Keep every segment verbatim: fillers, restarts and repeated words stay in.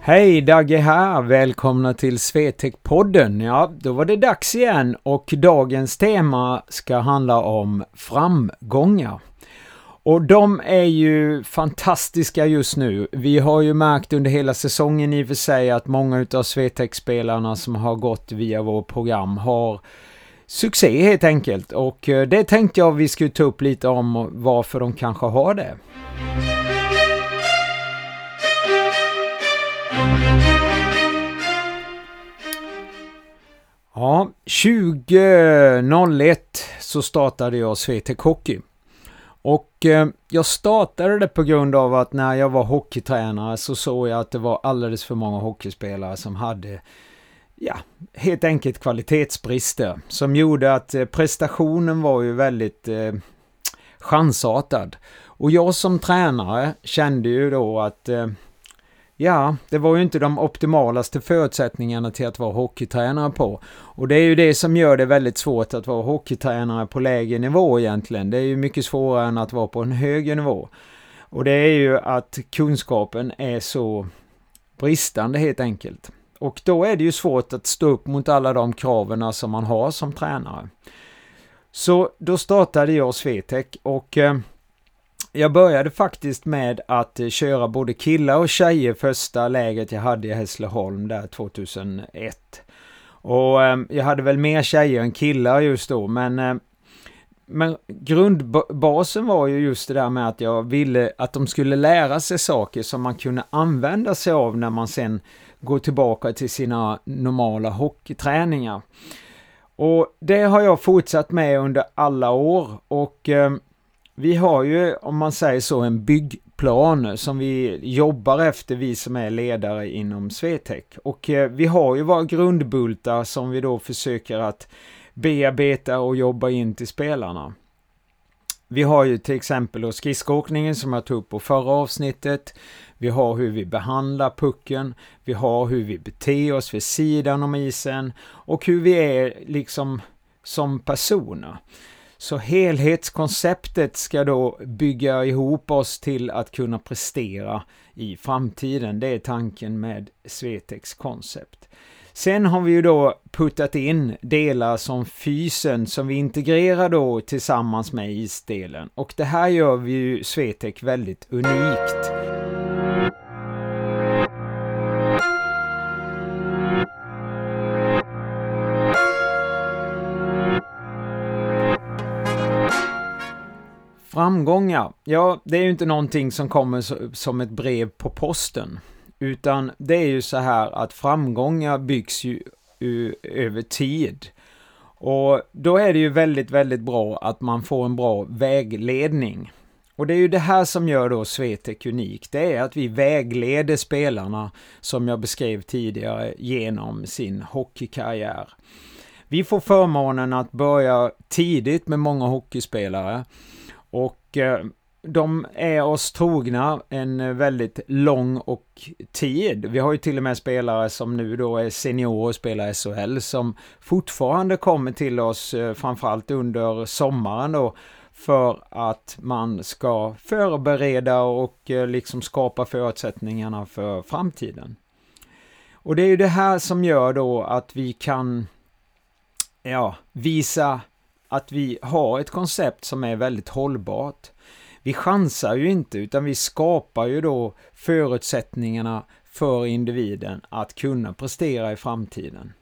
Hej, Dagge här. Välkomna till SweTech-podden. Ja, då var det dags igen och dagens tema ska handla om framgångar. Och de är ju fantastiska just nu. Vi har ju märkt under hela säsongen i och för sig att många av SweTech-spelarna som har gått via vårt program har succé helt enkelt. Och det tänkte jag vi skulle ta upp lite om varför de kanske har det. Ja, tjugo noll ett så startade jag SweTech Hockey. Och eh, jag startade det på grund av att när jag var hockeytränare så såg jag att det var alldeles för många hockeyspelare som hade ja, helt enkelt kvalitetsbrister. Som gjorde att eh, prestationen var ju väldigt eh, chansartad. Och jag som tränare kände ju då att... Eh, Ja, det var ju inte de optimalaste förutsättningarna till att vara hockeytränare på. Och det är ju det som gör det väldigt svårt att vara hockeytränare på lägre nivå egentligen. Det är ju mycket svårare än att vara på en högre nivå. Och det är ju att kunskapen är så bristande helt enkelt. Och då är det ju svårt att stå upp mot alla de kraven som man har som tränare. Så då startade jag SweTech och... Jag började faktiskt med att köra både killar och tjejer första läget jag hade i Hässleholm där tjugohundraett. Och eh, jag hade väl mer tjejer än killar just då. Men, eh, men grundbasen var ju just det där med att jag ville att de skulle lära sig saker som man kunde använda sig av när man sen går tillbaka till sina normala hockeyträningar. Och det har jag fortsatt med under alla år och... Eh, Vi har ju, om man säger så, en byggplan som vi jobbar efter, vi som är ledare inom SweTech. Och eh, vi har ju våra grundbultar som vi då försöker att bearbeta och jobba in till spelarna. Vi har ju till exempel skridskoåkningen som jag tog upp på förra avsnittet. Vi har hur vi behandlar pucken. Vi har hur vi beter oss vid sidan om isen. Och hur vi är liksom som personer. Så helhetskonceptet ska då bygga ihop oss till att kunna prestera i framtiden. Det är tanken med SweTechs koncept. Sen har vi ju då puttat in delar som fysen som vi integrerar då tillsammans med isdelen. Och det här gör vi ju SweTech väldigt unikt. Framgångar, ja det är ju inte någonting som kommer som ett brev på posten utan det är ju så här att framgångar byggs ju över tid och då är det ju väldigt väldigt bra att man får en bra vägledning och det är ju det här som gör då SweTech unik, det är att vi vägleder spelarna som jag beskrev tidigare genom sin hockeykarriär. Vi får förmånen att börja tidigt med många hockeyspelare. Och eh, de är oss trogna en väldigt lång och tid. Vi har ju till och med spelare som nu då är seniorer och spelar S H L som fortfarande kommer till oss eh, framförallt under sommaren då för att man ska förbereda och eh, liksom skapa förutsättningarna för framtiden. Och det är ju det här som gör då att vi kan ja, visa att vi har ett koncept som är väldigt hållbart. Vi chansar ju inte utan vi skapar ju då förutsättningarna för individen att kunna prestera i framtiden.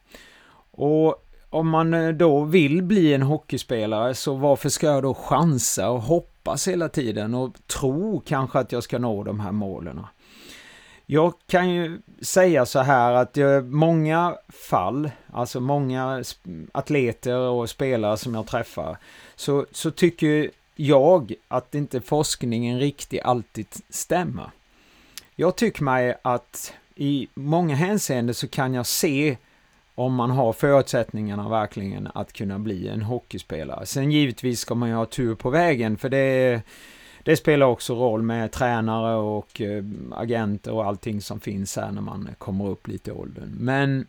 Och om man då vill bli en hockeyspelare så varför ska jag då chansa och hoppas hela tiden och tro kanske att jag ska nå de här målen? Jag kan ju säga så här att många fall, alltså många atleter och spelare som jag träffar, så, så tycker jag att inte forskningen riktigt alltid stämmer. Jag tycker mig att i många hänseenden så kan jag se om man har förutsättningarna verkligen att kunna bli en hockeyspelare. Sen givetvis ska man ju ha tur på vägen, för det, det spelar också roll med tränare och agenter och allting som finns här när man kommer upp lite i åldern. Men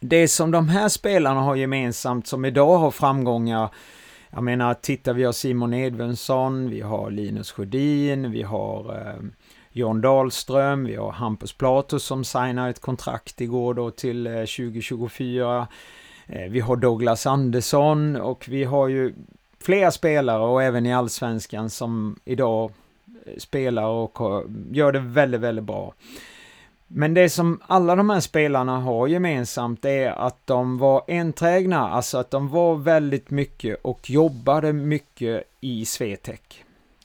det som de här spelarna har gemensamt, som idag har framgångar, jag menar, tittar vi har Simon Edvensson, vi har Linus Jodin, vi har eh, John Dahlström, vi har Hampus Platus som signar ett kontrakt igår då till eh, tjugo tjugofyra. Eh, vi har Douglas Andersson, och vi har ju flera spelare, och även i Allsvenskan, som idag spelar och gör det väldigt, väldigt bra. Men det som alla de här spelarna har gemensamt är att de var enträgna, alltså att de var väldigt mycket och jobbade mycket i SweTech.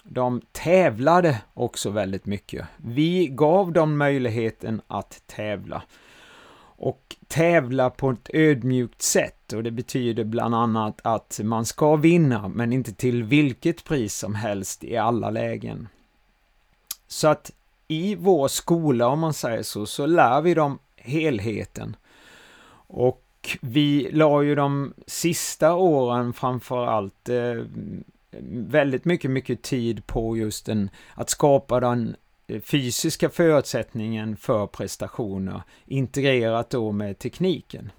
De tävlade också väldigt mycket. Vi gav dem möjligheten att tävla. Och tävla på ett ödmjukt sätt, och det betyder bland annat att man ska vinna, men inte till vilket pris som helst i alla lägen. Så att i vår skola, om man säger så, så lär vi dem helheten. Och vi la ju de sista åren framförallt eh, väldigt mycket, mycket tid på just den, att skapa den fysiska förutsättningen för prestationer, integrerat då med tekniken.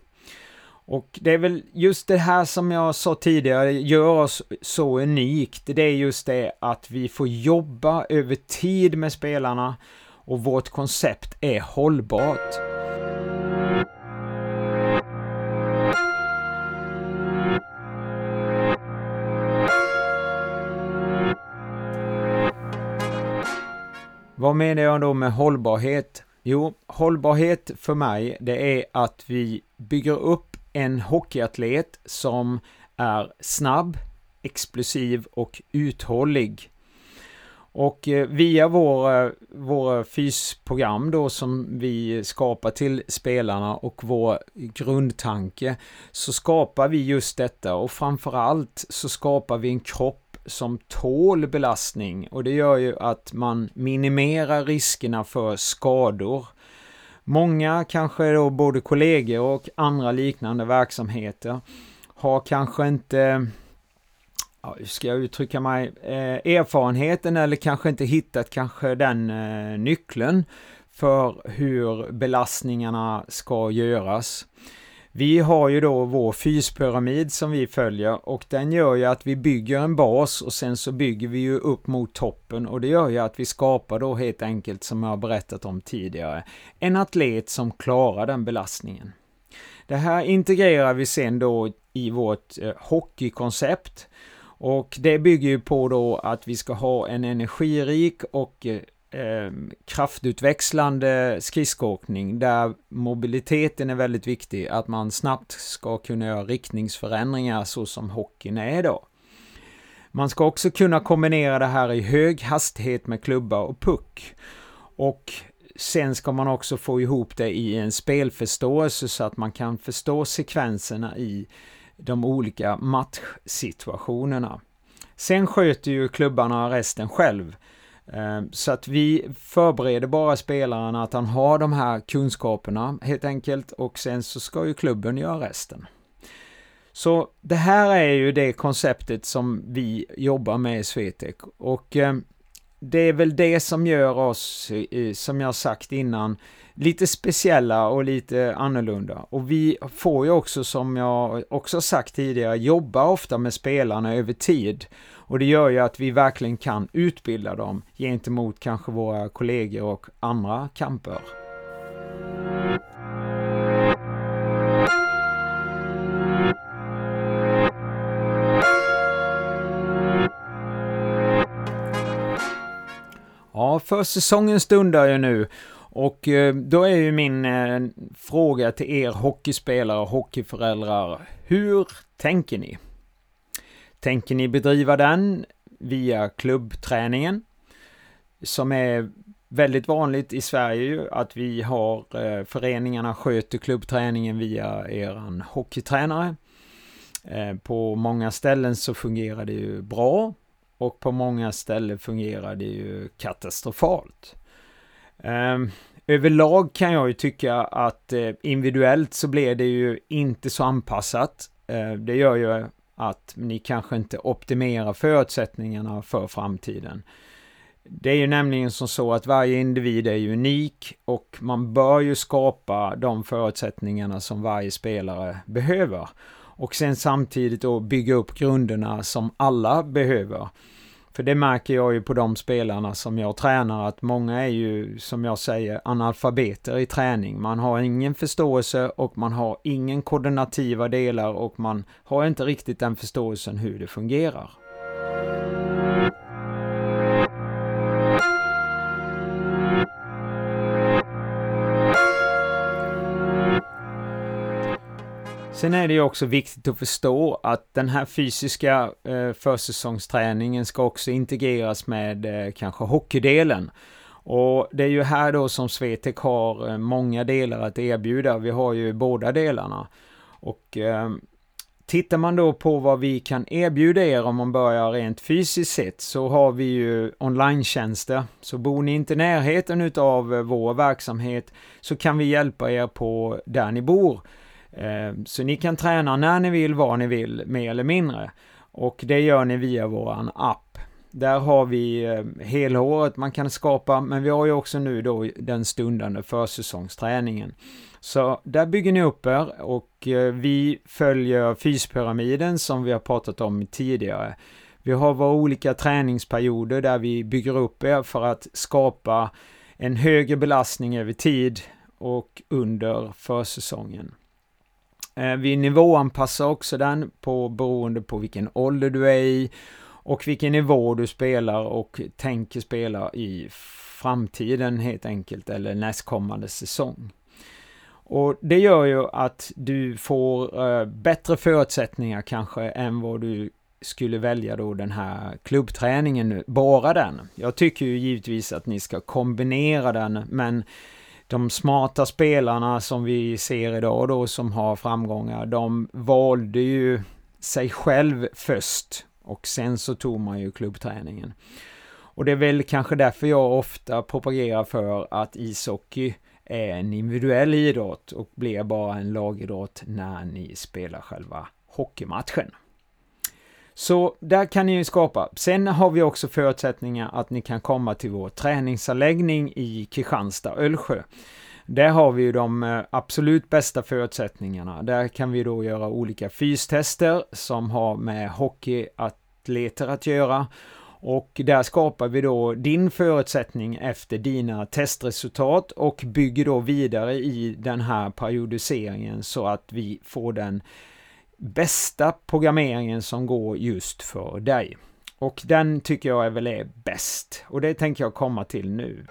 Och det är väl just det här som jag sa tidigare gör oss så unikt. Det är just det att vi får jobba över tid med spelarna, och vårt koncept är hållbart. Vad menar jag då med hållbarhet? Jo, hållbarhet för mig, det är att vi bygger upp en hockeyatlet som är snabb, explosiv och uthållig. Och via våra, våra fysprogram då som vi skapar till spelarna och vår grundtanke, så skapar vi just detta, och framförallt så skapar vi en kropp som tål belastning, och det gör ju att man minimerar riskerna för skador. Många, kanske då både kollegor och andra liknande verksamheter, har kanske inte, ja, hur ska jag uttrycka mig, eh, erfarenheten, eller kanske inte hittat kanske den eh, nyckeln för hur belastningarna ska göras. Vi har ju då vår fyspyramid som vi följer, och den gör ju att vi bygger en bas, och sen så bygger vi ju upp mot toppen, och det gör ju att vi skapar då helt enkelt, som jag har berättat om tidigare, en atlet som klarar den belastningen. Det här integrerar vi sen då i vårt eh, hockeykoncept, och det bygger ju på då att vi ska ha en energirik och eh, Eh, kraftutväxlande skridskåkning, där mobiliteten är väldigt viktig, att man snabbt ska kunna göra riktningsförändringar så som hockeyn är idag. Man ska också kunna kombinera det här i hög hastighet med klubba och puck, och sen ska man också få ihop det i en spelförståelse så att man kan förstå sekvenserna i de olika matchsituationerna. Sen sköter ju klubbarna resten själv. Så att vi förbereder bara spelaren att han har de här kunskaperna helt enkelt, och sen så ska ju klubben göra resten. Så det här är ju det konceptet som vi jobbar med i SweTech, och det är väl det som gör oss, som jag sagt innan, lite speciella och lite annorlunda. Och vi får ju också, som jag också sagt tidigare, jobba ofta med spelarna över tid. Och det gör ju att vi verkligen kan utbilda dem gentemot kanske våra kollegor och andra kamper. Ja, för säsongen stundar ju nu, och då är ju min eh, fråga till er hockeyspelare och hockeyföräldrar: hur tänker ni? Tänker ni bedriva den via klubbträningen, som är väldigt vanligt i Sverige, att vi har eh, föreningarna sköter klubbträningen via er hockeytränare. Eh, på många ställen så fungerar det ju bra, och på många ställen fungerar det ju katastrofalt. Eh, överlag kan jag ju tycka att eh, individuellt så blir det ju inte så anpassat. Eh, det gör ju att ni kanske inte optimerar förutsättningarna för framtiden. Det är ju nämligen som så att varje individ är ju unik och man bör ju skapa de förutsättningarna som varje spelare behöver. Och sen samtidigt då bygga upp grunderna som alla behöver. För det märker jag ju på de spelarna som jag tränar att många är ju, som jag säger, analfabeter i träning. Man har ingen förståelse och man har ingen koordinativa delar och man har inte riktigt den förståelsen hur det fungerar. Sen är det ju också viktigt att förstå att den här fysiska eh, försäsongsträningen ska också integreras med eh, kanske hockeydelen. Och det är ju här då som SweTech har eh, många delar att erbjuda. Vi har ju båda delarna. Och eh, tittar man då på vad vi kan erbjuda er om man börjar rent fysiskt sett, så har vi ju online-tjänster. Så bor ni inte i närheten utav eh, vår verksamhet så kan vi hjälpa er på där ni bor. Så ni kan träna när ni vill, var ni vill, mer eller mindre. Och det gör ni via våran app. Där har vi helåret man kan skapa, men vi har ju också nu då den stundande försäsongsträningen. Så där bygger ni upp er och vi följer fyspyramiden som vi har pratat om tidigare. Vi har våra olika träningsperioder där vi bygger upp er för att skapa en högre belastning över tid och under försäsongen. Vi nivåanpassar också den på, beroende på vilken ålder du är i och vilken nivå du spelar och tänker spela i framtiden helt enkelt, eller nästkommande säsong. Och det gör ju att du får eh, bättre förutsättningar kanske än vad du skulle välja då den här klubbträningen nu, bara den. Jag tycker ju givetvis att ni ska kombinera den, men de smarta spelarna som vi ser idag då som har framgångar, de valde ju sig själv först och sen så tog man ju klubbträningen. Och det är väl kanske därför jag ofta propagerar för att ishockey är en individuell idrott och blir bara en lagidrott när ni spelar själva hockeymatchen. Så där kan ni ju skapa. Sen har vi också förutsättningar att ni kan komma till vår träningsanläggning i Kristianstad, Ölsjö. Där har vi ju de absolut bästa förutsättningarna. Där kan vi då göra olika fystester som har med hockeyatleter att göra. Och där skapar vi då din förutsättning efter dina testresultat och bygger då vidare i den här periodiseringen så att vi får den bästa programmeringen som går just för dig. Och den tycker jag är väl är bäst. Och det tänker jag komma till nu.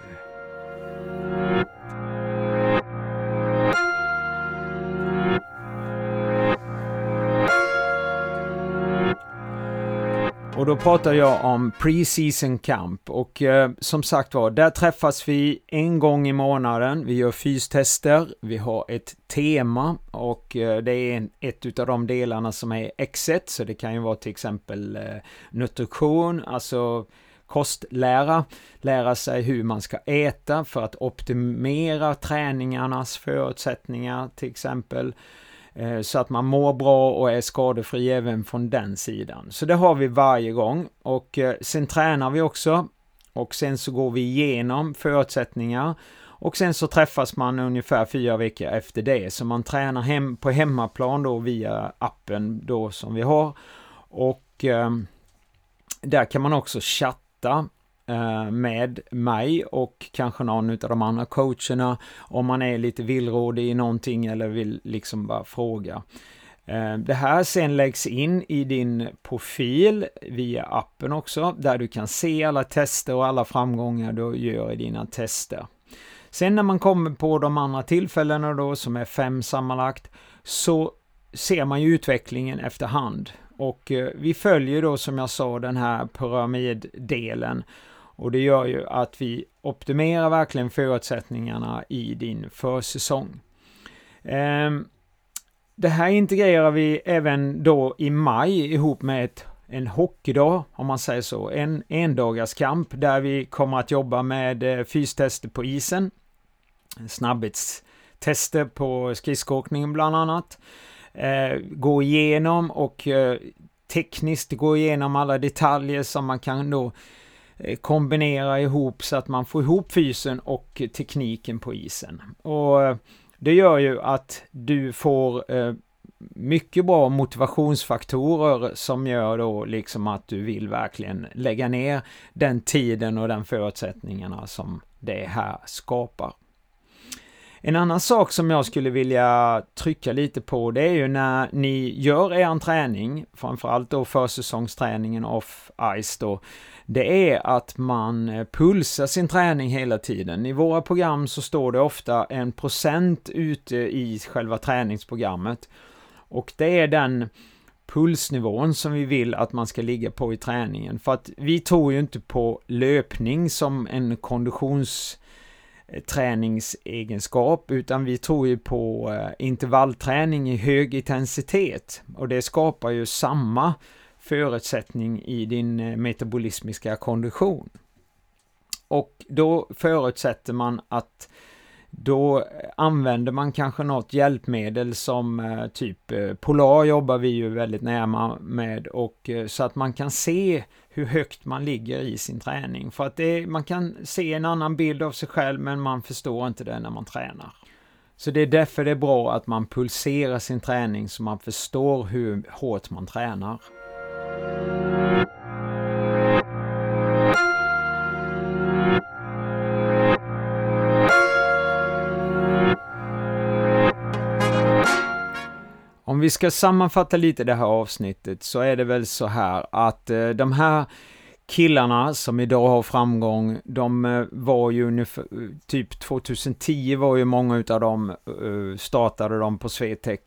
Och då pratar jag om pre-season camp. Och eh, som sagt var, där träffas vi en gång i månaden. Vi gör fystester, vi har ett tema och eh, det är en, ett utav de delarna som är exet. Så det kan ju vara till exempel eh, nutrition, alltså kostlära. Lära sig hur man ska äta för att optimera träningarnas förutsättningar till exempel. Så att man mår bra och är skadefri även från den sidan. Så det har vi varje gång. Och sen tränar vi också. Och sen så går vi igenom förutsättningar. Och sen så träffas man ungefär fyra veckor efter det. Så man tränar hem på hemmaplan då via appen då som vi har. Och eh, där kan man också chatta med mig och kanske någon av de andra coacherna om man är lite villrådig i någonting eller vill liksom bara fråga. Det här sen läggs in i din profil via appen också, där du kan se alla tester och alla framgångar du gör i dina tester. Sen när man kommer på de andra tillfällena då, som är fem sammanlagt, så ser man ju utvecklingen efterhand. Och vi följer då, som jag sa, den här pyramiddelen. Och det gör ju att vi optimerar verkligen förutsättningarna i din försäsong. Det här integrerar vi även då i maj ihop med ett, en hockeydag, om man säger så. En endagarskamp där vi kommer att jobba med fystester på isen. snabbhetstester på skridskåkningen bland annat. Eh, gå igenom och eh, tekniskt gå igenom alla detaljer som man kan då kombinera ihop så att man får ihop fysen och tekniken på isen. Och det gör ju att du får eh, mycket bra motivationsfaktorer som gör då liksom att du vill verkligen lägga ner den tiden och den förutsättningarna som det här skapar. En annan sak som jag skulle vilja trycka lite på, det är ju när ni gör er träning, framförallt då försäsongsträningen off ice då, det är att man pulsar sin träning hela tiden. I våra program så står det ofta en procent ute i själva träningsprogrammet, och det är den pulsnivån som vi vill att man ska ligga på i träningen, för att vi tror ju inte på löpning som en konditions träningsegenskap, utan vi tror ju på intervallträning i hög intensitet, och det skapar ju samma förutsättning i din metabolismiska kondition. Och då förutsätter man att då använder man kanske något hjälpmedel som typ Polar jobbar vi ju väldigt nära med, och så att man kan se hur högt man ligger i sin träning. För att det är, man kan se en annan bild av sig själv, men man förstår inte det när man tränar. Så det är därför det är bra att man pulserar sin träning så man förstår hur hårt man tränar. Om vi ska sammanfatta lite det här avsnittet så är det väl så här att eh, de här killarna som idag har framgång, de eh, var ju ungefär, typ tjugohundratio var ju många utav dem eh, startade de på SweTech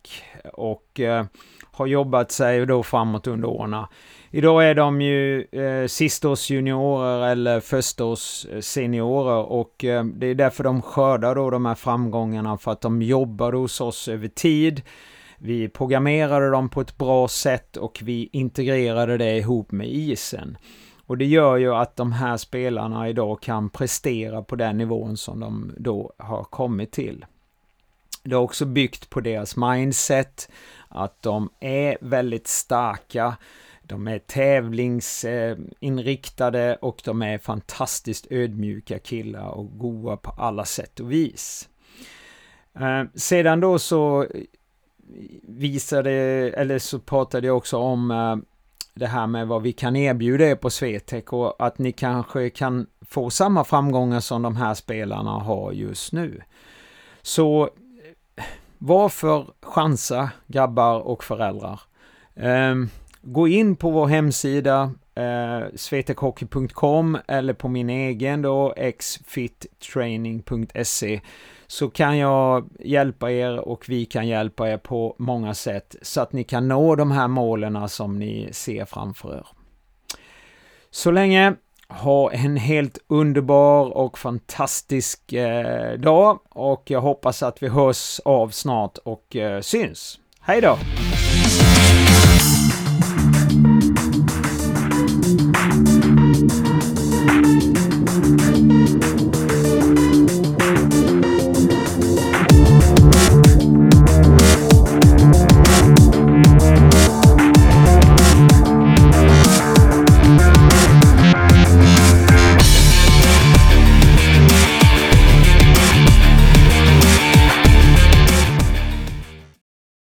och eh, har jobbat sig då framåt under åren. Idag är de ju eh, sistårs juniorer eller förstårs seniorer, och eh, det är därför de skördar då de här framgångarna, för att de jobbar hos oss över tid. Vi programmerade dem på ett bra sätt och vi integrerade det ihop med isen. Och det gör ju att de här spelarna idag kan prestera på den nivån som de då har kommit till. Det är också byggt på deras mindset, att de är väldigt starka, de är tävlingsinriktade och de är fantastiskt ödmjuka killar och goda på alla sätt och vis. Sedan då så... visade, eller så pratade jag också om eh, det här med vad vi kan erbjuda er på SweTech, och att ni kanske kan få samma framgångar som de här spelarna har just nu. Så varför chansa, grabbar och föräldrar? Eh, gå in på vår hemsida eh, svetekhockey punkt com eller på min egen då x fit training punkt se, så kan jag hjälpa er och vi kan hjälpa er på många sätt så att ni kan nå de här målen som ni ser framför er. Så länge, ha en helt underbar och fantastisk eh, dag, och jag hoppas att vi hörs av snart och eh, syns. Hej då!